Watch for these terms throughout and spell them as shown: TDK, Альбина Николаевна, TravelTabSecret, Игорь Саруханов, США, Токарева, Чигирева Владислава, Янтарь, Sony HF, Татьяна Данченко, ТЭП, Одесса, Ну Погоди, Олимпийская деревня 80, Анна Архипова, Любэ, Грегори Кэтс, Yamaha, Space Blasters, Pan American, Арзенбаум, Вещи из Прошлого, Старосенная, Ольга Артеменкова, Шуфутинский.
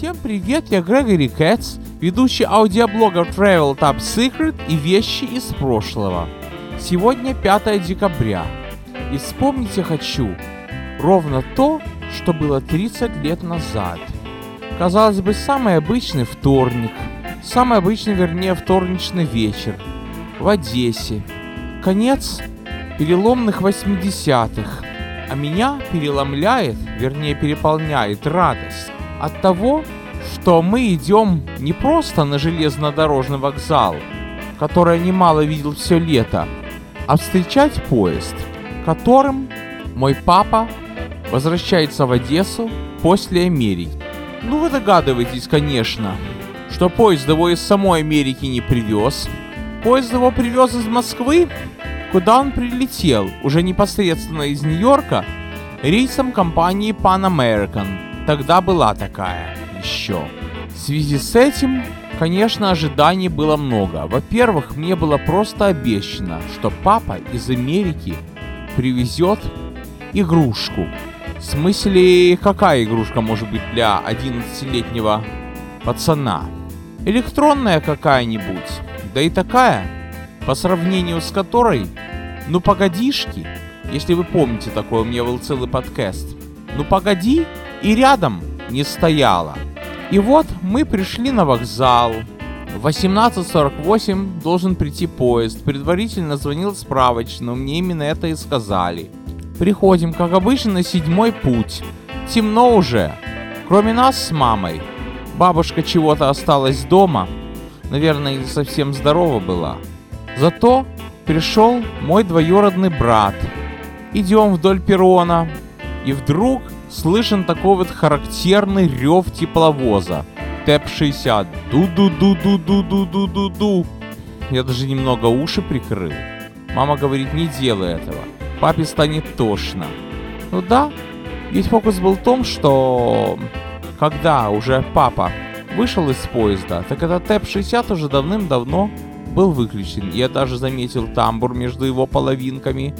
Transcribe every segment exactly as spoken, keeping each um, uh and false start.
Всем привет, я Грегори Кэтс, ведущий аудиоблога TravelTabSecret и Вещи из Прошлого. Сегодня пятое декабря. И вспомнить я хочу ровно то, что было тридцать лет назад. Казалось бы, самый обычный вторник, самый обычный, вернее, вторничный вечер в Одессе. Конец переломных восьмидесятых, а меня переломляет, вернее, переполняет радость от того, что мы идем не просто на железнодорожный вокзал, который я немало видел все лето, а встречать поезд, которым мой папа возвращается в Одессу после Америки. Ну, вы догадываетесь, конечно, что поезд его из самой Америки не привез. Поезд его привез из Москвы, куда он прилетел, уже непосредственно из Нью-Йорка, рейсом компании Pan American. Тогда была такая еще. В связи с этим, конечно, ожиданий было много. Во-первых, мне было просто обещано, что папа из Америки привезет игрушку. В смысле, какая игрушка может быть для одиннадцатилетнего пацана? Электронная какая-нибудь, да и такая, по сравнению с которой «Ну погодишки», если вы помните такое, у меня был целый подкаст, «Ну погоди» и рядом не стояла. И вот мы пришли на вокзал. В восемнадцать сорок восемь должен прийти поезд. Предварительно звонил справочный, мне именно это и сказали. Приходим, как обычно, на седьмой путь. Темно уже. Кроме нас с мамой. Бабушка чего-то осталась дома. Наверное, не совсем здорова была. Зато пришел мой двоюродный брат. Идем вдоль перрона. И вдруг слышен такой вот характерный рев тепловоза ТЭП шестьдесят. Ду-ду-ду-ду-ду-ду-ду-ду-ду. Я даже немного уши прикрыл. Мама говорит, не делай этого. Папе станет тошно. Ну да, ведь фокус был в том, что когда уже папа вышел из поезда, так этот ТЭП шестьдесят уже давным-давно был выключен. Я даже заметил тамбур между его половинками.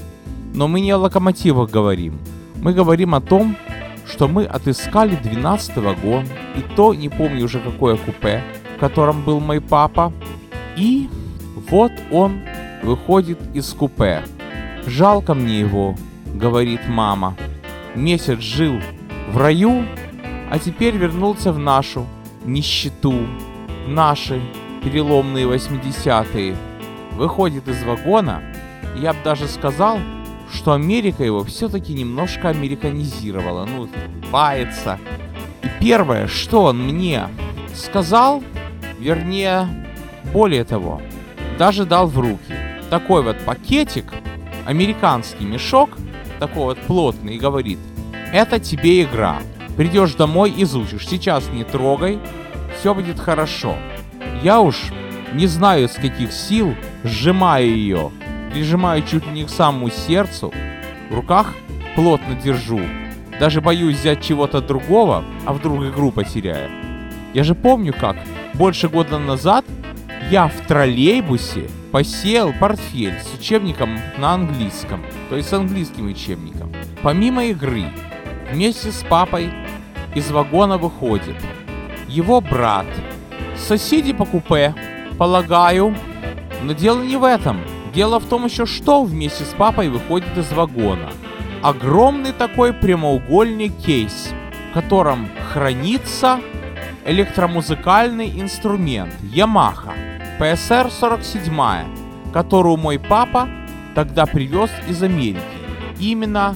Но мы не о локомотивах говорим. Мы говорим о том, что мы отыскали двенадцатый вагон, и то не помню уже какое купе, в котором был мой папа. И вот он выходит из купе. «Жалко мне его», — говорит мама. «Месяц жил в раю, а теперь вернулся в нашу нищету, в наши переломные восьмидесятые. Выходит из вагона, я бы даже сказал, что Америка его все-таки немножко американизировала, ну, бается. И первое, что он мне сказал, вернее, более того, даже дал в руки такой вот пакетик, американский мешок, такой вот плотный, и говорит, это тебе игра, придешь домой, изучишь, сейчас не трогай, все будет хорошо. Я уж не знаю, с каких сил сжимаю ее, прижимаю чуть ли не к самому сердцу, в руках плотно держу, даже боюсь взять чего-то другого, а вдруг игру потеряю. Я же помню, как больше года назад я в троллейбусе посеял портфель с учебником на английском, то есть с английским учебником. Помимо игры, вместе с папой из вагона выходит его брат, соседи по купе, полагаю, но дело не в этом. Дело в том еще, что вместе с папой выходит из вагона. Огромный такой прямоугольный кейс, в котором хранится электромузыкальный инструмент Yamaha пи эс эр сорок семь, которую мой папа тогда привез из Америки. Именно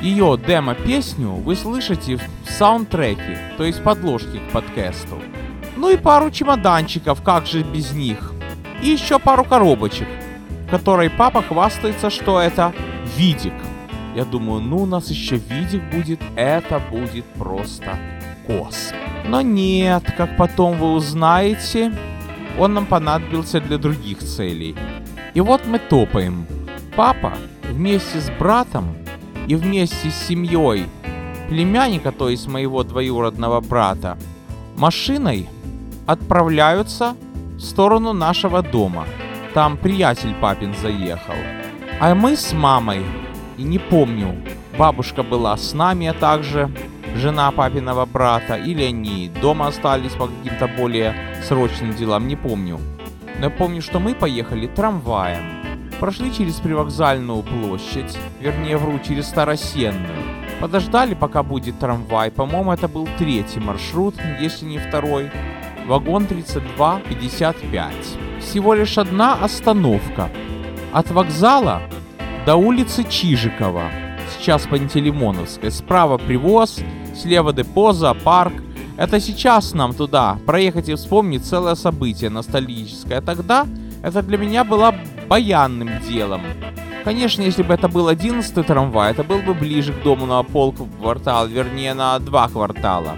ее демо-песню вы слышите в саундтреке, то есть подложке к подкасту. Ну и пару чемоданчиков, как же без них. И еще пару коробочек, которой папа хвастается, что это видик. Я думаю, ну у нас еще видик будет, это будет просто кос. Но нет, как потом вы узнаете, он нам понадобился для других целей. И вот мы топаем. Папа вместе с братом и вместе с семьей племянника, то есть моего двоюродного брата, машиной отправляются в сторону нашего дома. Там приятель папин заехал. А мы с мамой, и не помню, бабушка была с нами, а также жена папиного брата, или они дома остались по каким-то более срочным делам, не помню. Но я помню, что мы поехали трамваем, прошли через привокзальную площадь, вернее, вру, через Старосенную, подождали, пока будет трамвай, по-моему, это был третий маршрут, если не второй, вагон тридцать два пятьдесят пять. Всего лишь одна остановка, от вокзала до улицы Чижикова, сейчас Пантелеймоновской, справа привоз, слева депо, зоопарк. Это сейчас нам туда проехать и вспомнить целое событие ностальгическое. Тогда это для меня было баянным делом. Конечно, если бы это был одиннадцатый трамвай, это был бы ближе к дому на полквартала, вернее на два квартала.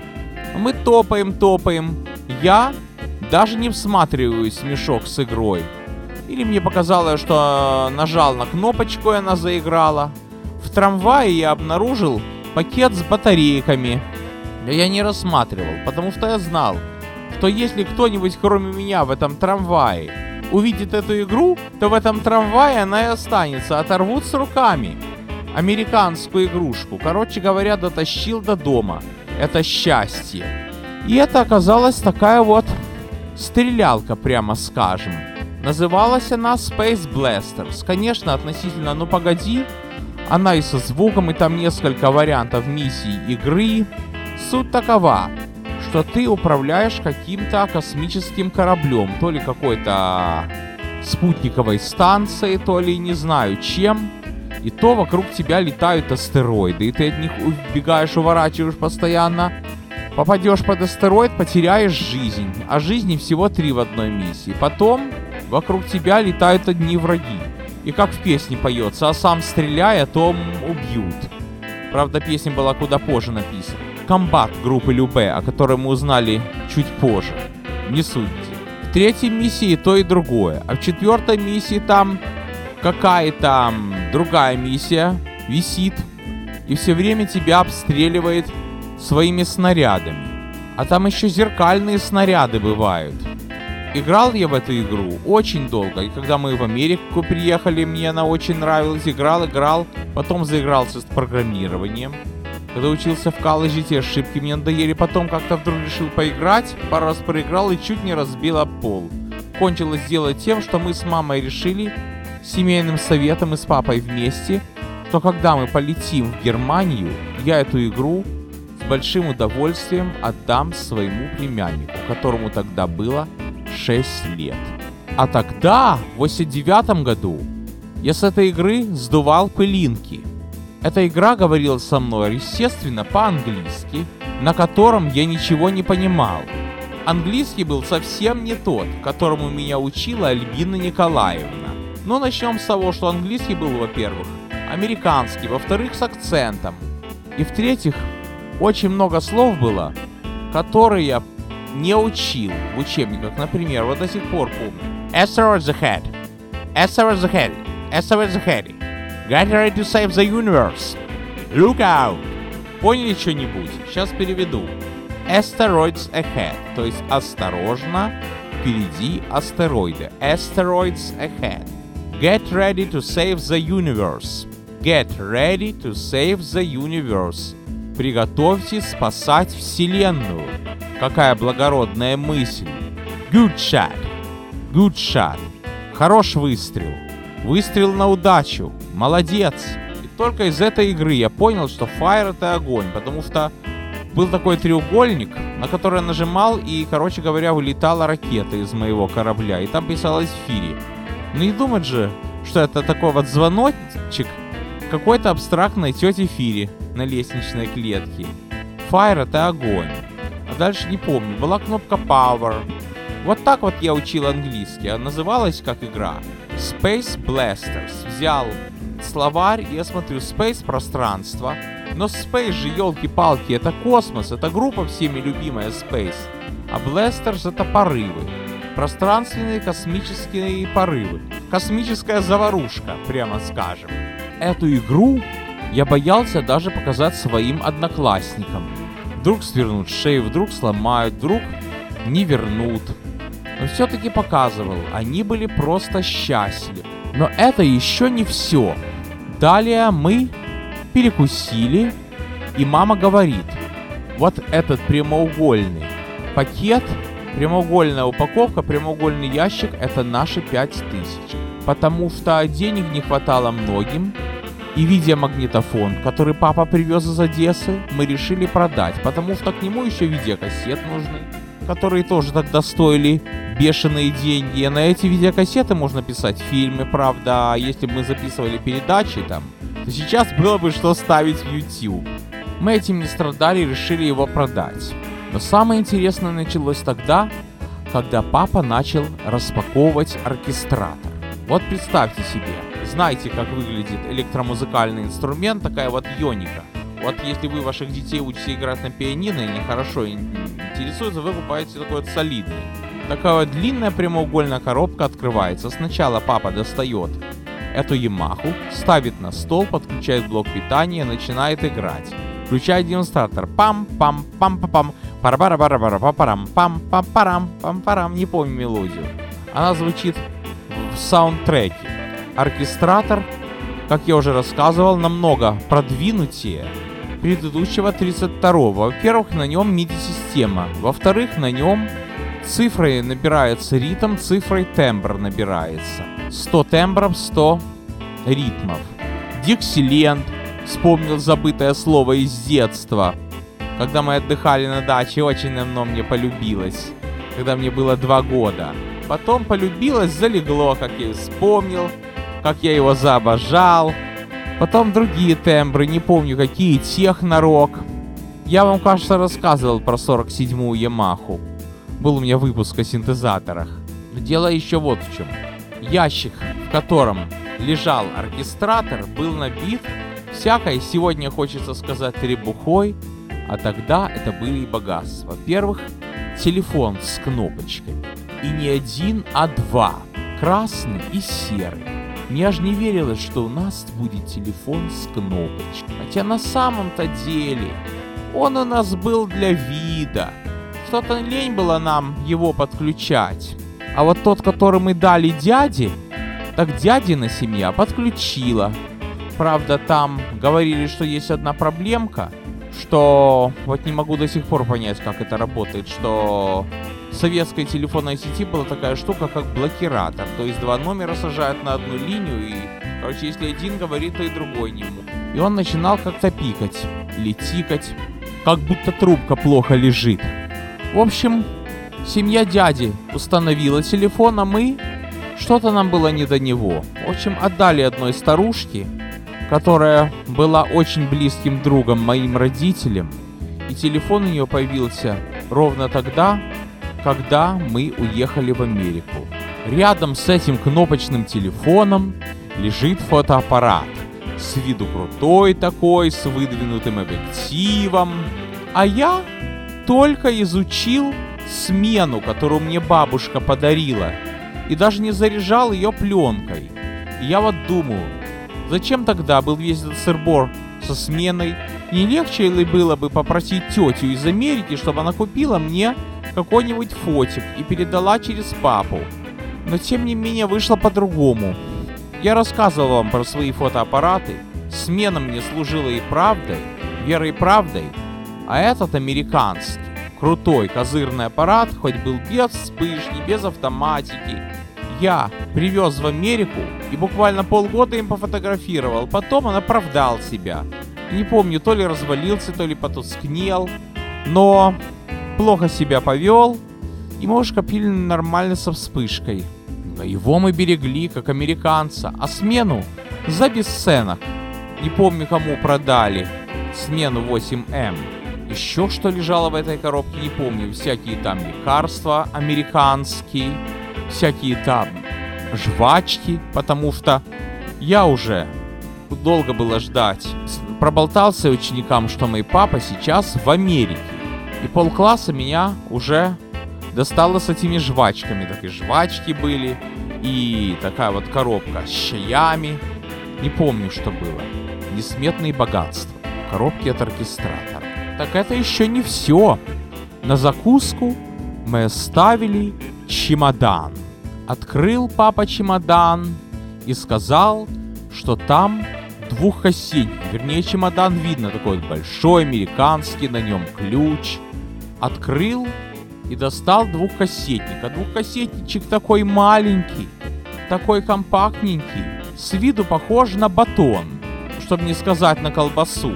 Мы топаем, топаем. Я даже не всматриваюсь в мешок с игрой. Или мне показалось, что нажал на кнопочку, и она заиграла. В трамвае я обнаружил пакет с батарейками. Но я не рассматривал, потому что я знал, что если кто-нибудь кроме меня в этом трамвае увидит эту игру, то в этом трамвае она и останется, оторвут с руками. Американскую игрушку, короче говоря, дотащил до дома. Это счастье. И это оказалась такая вот стрелялка, прямо скажем. Называлась она Space Blasters. Конечно, относительно «Ну погоди», она и со звуком, и там несколько вариантов миссий игры. Суть такова, что ты управляешь каким-то космическим кораблем, то ли какой-то спутниковой станцией, то ли не знаю чем, и то вокруг тебя летают астероиды, и ты от них убегаешь, уворачиваешь постоянно, попадешь под астероид, потеряешь жизнь, а жизни всего три в одной миссии, потом вокруг тебя летают одни враги, и как в песне поется, а сам стреляй, а то убьют. Правда, песня была куда позже написана. Комбат группы Любэ, о которой мы узнали чуть позже. Не судьте. В третьей миссии то и другое, а в четвертой миссии там какая-то другая миссия висит и все время тебя обстреливает своими снарядами. А там еще зеркальные снаряды бывают. Играл я в эту игру очень долго, и когда мы в Америку приехали, мне она очень нравилась, играл, играл, потом заигрался с программированием. Когда учился в колледже, те ошибки мне надоели, потом как-то вдруг решил поиграть, пару раз проиграл и чуть не разбил об пол. Кончилось дело тем, что мы с мамой решили, семейным советом и с папой вместе, что когда мы полетим в Германию, я эту игру с большим удовольствием отдам своему племяннику, которому тогда было шесть лет. А тогда, в восемьдесят девятом году, я с этой игры сдувал пылинки. Эта игра говорила со мной, естественно, по-английски, на котором я ничего не понимал. Английский был совсем не тот, которому меня учила Альбина Николаевна. Но начнем с того, что английский был, во-первых, американский, во-вторых, с акцентом. И в-третьих, очень много слов было, которые я не учил в учебниках. Например, вот до сих пор помню. As over the head. As over the head. As over the head. Get ready to save the universe. Look out! Поняли что-нибудь? Сейчас переведу. Asteroids ahead. То есть осторожно, впереди астероиды. Asteroids ahead. Get ready to save the universe. Get ready to save the universe. Приготовьтесь спасать Вселенную. Какая благородная мысль. Good shot. Good shot. Хорош выстрел. Выстрел на удачу. Молодец. И только из этой игры я понял, что Fire — это огонь, потому что был такой треугольник, на который я нажимал, и, короче говоря, вылетала ракета из моего корабля, и там писалось Fury. Ну не думать же, что это такой вот звоночек какой-то абстрактной тети Fury на лестничной клетке. Fire — это огонь. А дальше не помню. Была кнопка Power. Вот так вот я учил английский, а называлась как игра Space Blasters. Взял словарь, я смотрю, Space — пространство, но Space же, елки-палки, это космос, это группа всеми любимая Space, а Blasters — это порывы, пространственные космические порывы, космическая заварушка, прямо скажем. Эту игру я боялся даже показать своим одноклассникам, вдруг свернут шею, вдруг сломают, вдруг не вернут, но все-таки показывал, они были просто счастливы. Но это еще не все. Далее мы перекусили, и мама говорит: вот этот прямоугольный пакет, прямоугольная упаковка, прямоугольный ящик, это наши пять тысяч. Потому что денег не хватало многим, и видеомагнитофон, который папа привез из Одессы, мы решили продать, потому что к нему еще видеокассет нужны, которые тоже тогда стоили бешеные деньги. На эти видеокассеты можно писать фильмы, правда, если бы мы записывали передачи там, то сейчас было бы что ставить в YouTube. Мы этим не страдали и решили его продать. Но самое интересное началось тогда, когда папа начал распаковывать оркестратор. Вот представьте себе, знаете, как выглядит электромузыкальный инструмент, такая вот йоника. Вот если вы ваших детей учите играть на пианино и нехорошо интересуется, вы покупаете такой вот солидный. Такая вот длинная прямоугольная коробка открывается. Сначала папа достает эту Yamaha, ставит на стол, подключает блок питания, начинает играть. Включает демонстратор. Пам-пам-пам-пам-пам. Пара-бара-бара-бара-парам. Пам-пам-парам-пам-парам. Не помню мелодию. Она звучит в саундтреке. Оркестратор, как я уже рассказывал, намного продвинутее предыдущего тридцать второго. Во-первых, на нем миди-система. Во-вторых, на нем цифрой набирается ритм, цифрой тембр набирается. сто тембров, сто ритмов. Диксиленд. Вспомнил забытое слово из детства. Когда мы отдыхали на даче, очень оно мне полюбилось. Когда мне было два года. Потом полюбилось, залегло, как я вспомнил, как я его заобожал. Потом другие тембры, не помню какие, техно-рок. Я вам, кажется, рассказывал про сорок седьмую Ямаху. Был у меня выпуск о синтезаторах. Дело еще вот в чем. Ящик, в котором лежал оркестратор, был набит всякой, сегодня хочется сказать, требухой, а тогда это были и богатства. Во-первых, телефон с кнопочками. И не один, а два. Красный и серый. Мне аж не верилось, что у нас будет телефон с кнопочкой. Хотя на самом-то деле он у нас был для вида. Что-то лень было нам его подключать. А вот тот, который мы дали дяде, так дядина семья подключила. Правда, там говорили, что есть одна проблемка, что вот не могу до сих пор понять, как это работает, что в советской телефонной сети была такая штука, как блокиратор, то есть два номера сажают на одну линию, и, короче, если один говорит, то и другой не мог. И он начинал как-то пикать или тикать, как будто трубка плохо лежит. В общем, семья дяди установила телефон, а мы... Что-то нам было не до него. В общем, отдали одной старушке, которая была очень близким другом моим родителям, и телефон у нее появился ровно тогда, когда мы уехали в Америку. Рядом с этим кнопочным телефоном лежит фотоаппарат, с виду крутой такой, с выдвинутым объективом, а я только изучил смену, которую мне бабушка подарила, и даже не заряжал ее пленкой. И я вот думаю, зачем тогда был весь этот сыр-бор со сменой? Не легче ли было бы попросить тетю из Америки, чтобы она купила мне какой-нибудь фотик и передала через папу? Но тем не менее вышло по-другому. Я рассказывал вам про свои фотоаппараты. Смена мне служила и правдой, верой и правдой. А этот американский, крутой козырный аппарат, хоть был без вспышки, без автоматики, я привез в Америку и буквально полгода им пофотографировал. Потом он оправдал себя. Не помню, то ли развалился, то ли потускнел, но плохо себя повел. И мы уж копили нормально со вспышкой. Но его мы берегли, как американца. А смену за бесценок. Не помню, кому продали смену восемь эм. Еще что лежало в этой коробке, не помню. Всякие там лекарства американские, всякие там жвачки, потому что я уже долго было ждать. Проболтался ученикам, что мой папа сейчас в Америке. И полкласса меня уже достало с этими жвачками. Так и жвачки были, и такая вот коробка с чаями. Не помню, что было. Несметные богатства. Коробки от оркестратора. Так это еще не все. На закуску мы оставили чемодан. Открыл папа чемодан и сказал, что там двухосенний, вернее чемодан видно, такой большой, американский, на нем ключ. Открыл и достал двухкассетник. А двухкассетничек такой маленький, такой компактненький, с виду похож на батон, чтобы не сказать на колбасу.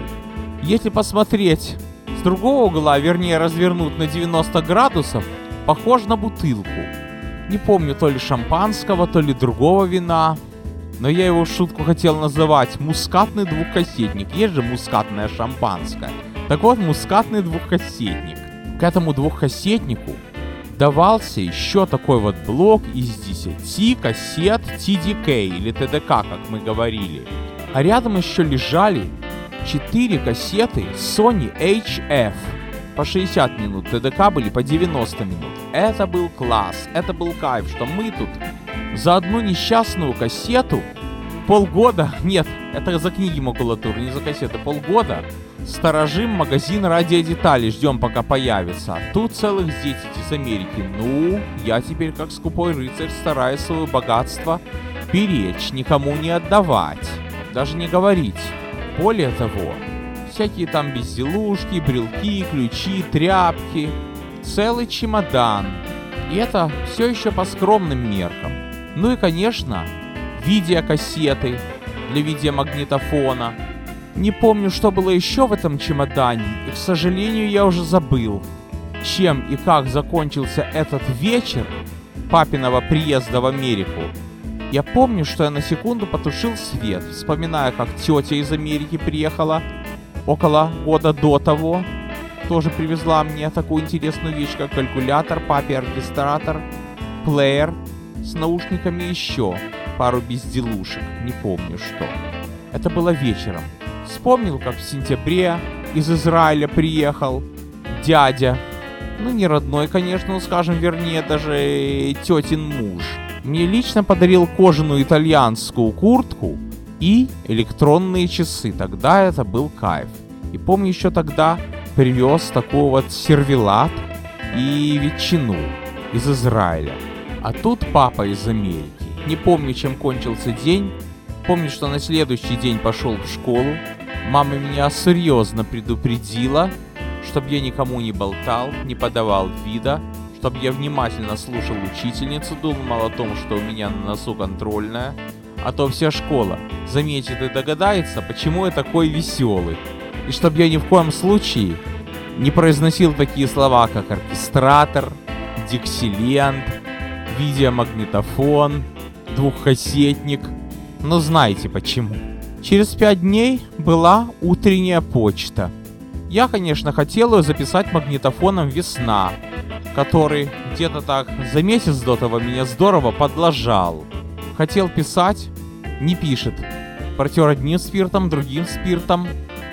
Если посмотреть с другого угла, вернее развернуть на девяносто градусов, похож на бутылку. Не помню, то ли шампанского, то ли другого вина, но я его в шутку хотел называть «мускатный двухкассетник». Есть же мускатное шампанское. Так вот, мускатный двухкассетник. К этому двухкассетнику давался еще такой вот блок из десяти кассет ти ди кей или ти ди кей, как мы говорили. А рядом еще лежали четыре кассеты Sony эйч эф. По шестьдесят минут, ти ди кей были по девяносто минут. Это был класс, это был кайф, что мы тут за одну несчастную кассету полгода, нет, это за книги макулатуры, не за кассеты, полгода сторожим магазин радиодеталей, ждем пока появится. А тут целых дети из Америки. Ну, я теперь как скупой рыцарь стараюсь свое богатство беречь, никому не отдавать, даже не говорить. Более того, всякие там безделушки, брелки, ключи, тряпки, целый чемодан. И это все еще по скромным меркам. Ну и, конечно, видеокассеты для видеомагнитофона. Не помню, что было еще в этом чемодане, и, к сожалению, я уже забыл, чем и как закончился этот вечер папиного приезда в Америку. Я помню, что я на секунду потушил свет, вспоминая, как тетя из Америки приехала около года до того. Тоже привезла мне такую интересную вещь, как калькулятор, папе оркестратор, плеер с наушниками и еще пару безделушек, не помню что. Это было вечером. Вспомнил, как в сентябре из Израиля приехал дядя. Ну, не родной, конечно, ну, скажем, вернее, даже тетин муж. Мне лично подарил кожаную итальянскую куртку и электронные часы. Тогда это был кайф. И помню, еще тогда привез такой вот сервелат и ветчину из Израиля. А тут папа из Америки. Не помню, чем кончился день. Помню, что на следующий день пошел в школу. Мама меня серьезно предупредила, чтобы я никому не болтал, не подавал вида, чтобы я внимательно слушал учительницу, думал о том, что у меня на носу контрольная, а то вся школа заметит и догадается, почему я такой веселый, и чтобы я ни в коем случае не произносил такие слова, как оркестратор, диксилент, видеомагнитофон, двухкассетник. Но знаете почему. Через пять дней была утренняя почта. Я, конечно, хотел ее записать магнитофоном «Весна», который где-то так за месяц до того меня здорово подлажал. Хотел писать, не пишет. Протер одним спиртом, другим спиртом.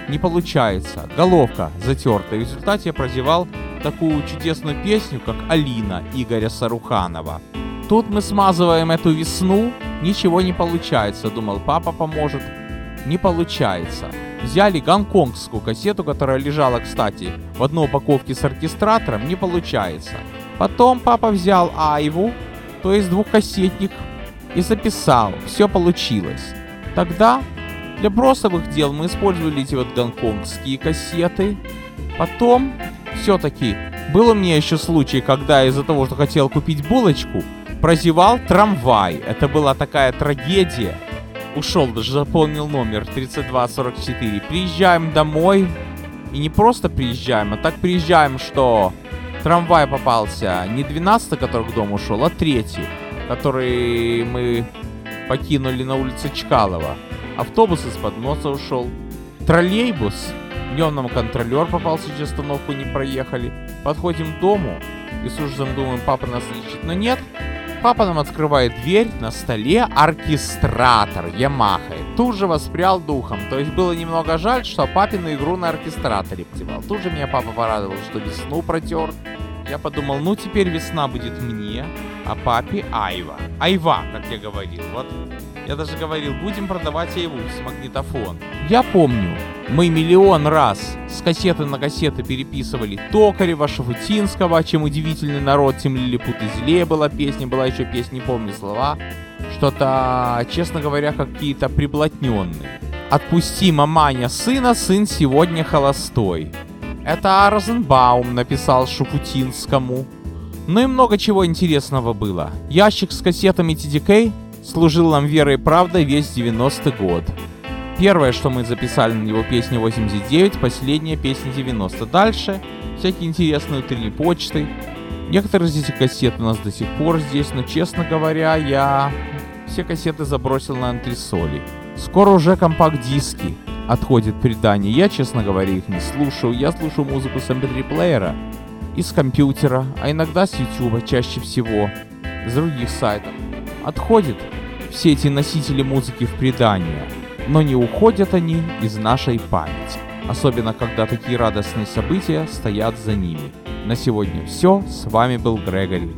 Не получается. Головка затерта. В результате я прозевал такую чудесную песню, как «Алина» Игоря Саруханова. Тут мы смазываем эту весну. Ничего не получается. Думал, папа поможет. Не получается. Взяли гонконгскую кассету, которая лежала, кстати, в одной упаковке с оркестратором. Не получается. Потом папа взял айву, то есть двухкассетник, и записал. Все получилось. Тогда для бросовых дел мы использовали эти вот гонконгские кассеты. Потом все-таки был у меня еще случай, когда из-за того, что хотел купить булочку, прозевал трамвай. Это была такая трагедия. Ушел, даже запомнил номер тридцать два сорок четыре. Приезжаем домой. И не просто приезжаем, а так приезжаем, что трамвай попался не двенадцатый, который к дому шел, а третий, который мы покинули на улице Чкалова. Автобус из-под носа ушел. Троллейбус. Днем нам контролер попался, через остановку не проехали. Подходим к дому и с ужасом думаем, папа нас лечит, но нет. Папа нам открывает дверь, на столе оркестратор Yamaha. Тут же воспрял духом. То есть было немного жаль, что папину игру на оркестраторе птевал. Тут же меня папа порадовал, что весну протер. Я подумал, ну теперь весна будет мне, а папе айва. Айва, как я говорил. Вот. Я даже говорил, будем продавать айву с магнитофон. Я помню, мы миллион раз с кассеты на кассеты переписывали Токарева, Шуфутинского, чем удивительный народ, тем лилипуты злее была песня, была еще песня, не помню слова, что-то, честно говоря, какие-то приблотненные. А «Отпусти, маманя, сына, сын сегодня холостой». Это Арзенбаум написал Шуфутинскому. Ну и много чего интересного было. Ящик с кассетами ти ди кей служил нам верой и правдой весь девяностый год. Первое, что мы записали на него, песня восемьдесят девять, последняя песня девяносто. Дальше всякие интересные утренние почты. Некоторые из этих кассет у нас до сих пор здесь, но, честно говоря, я все кассеты забросил на антресоли. Скоро уже компакт-диски отходят предания. Я, честно говоря, их не слушаю. Я слушаю музыку с эм пи три плеера и с компьютера, а иногда с ютуба, чаще всего, с других сайтов. Отходят все эти носители музыки в предания, но не уходят они из нашей памяти. Особенно, когда такие радостные события стоят за ними. На сегодня все. С вами был Грегори.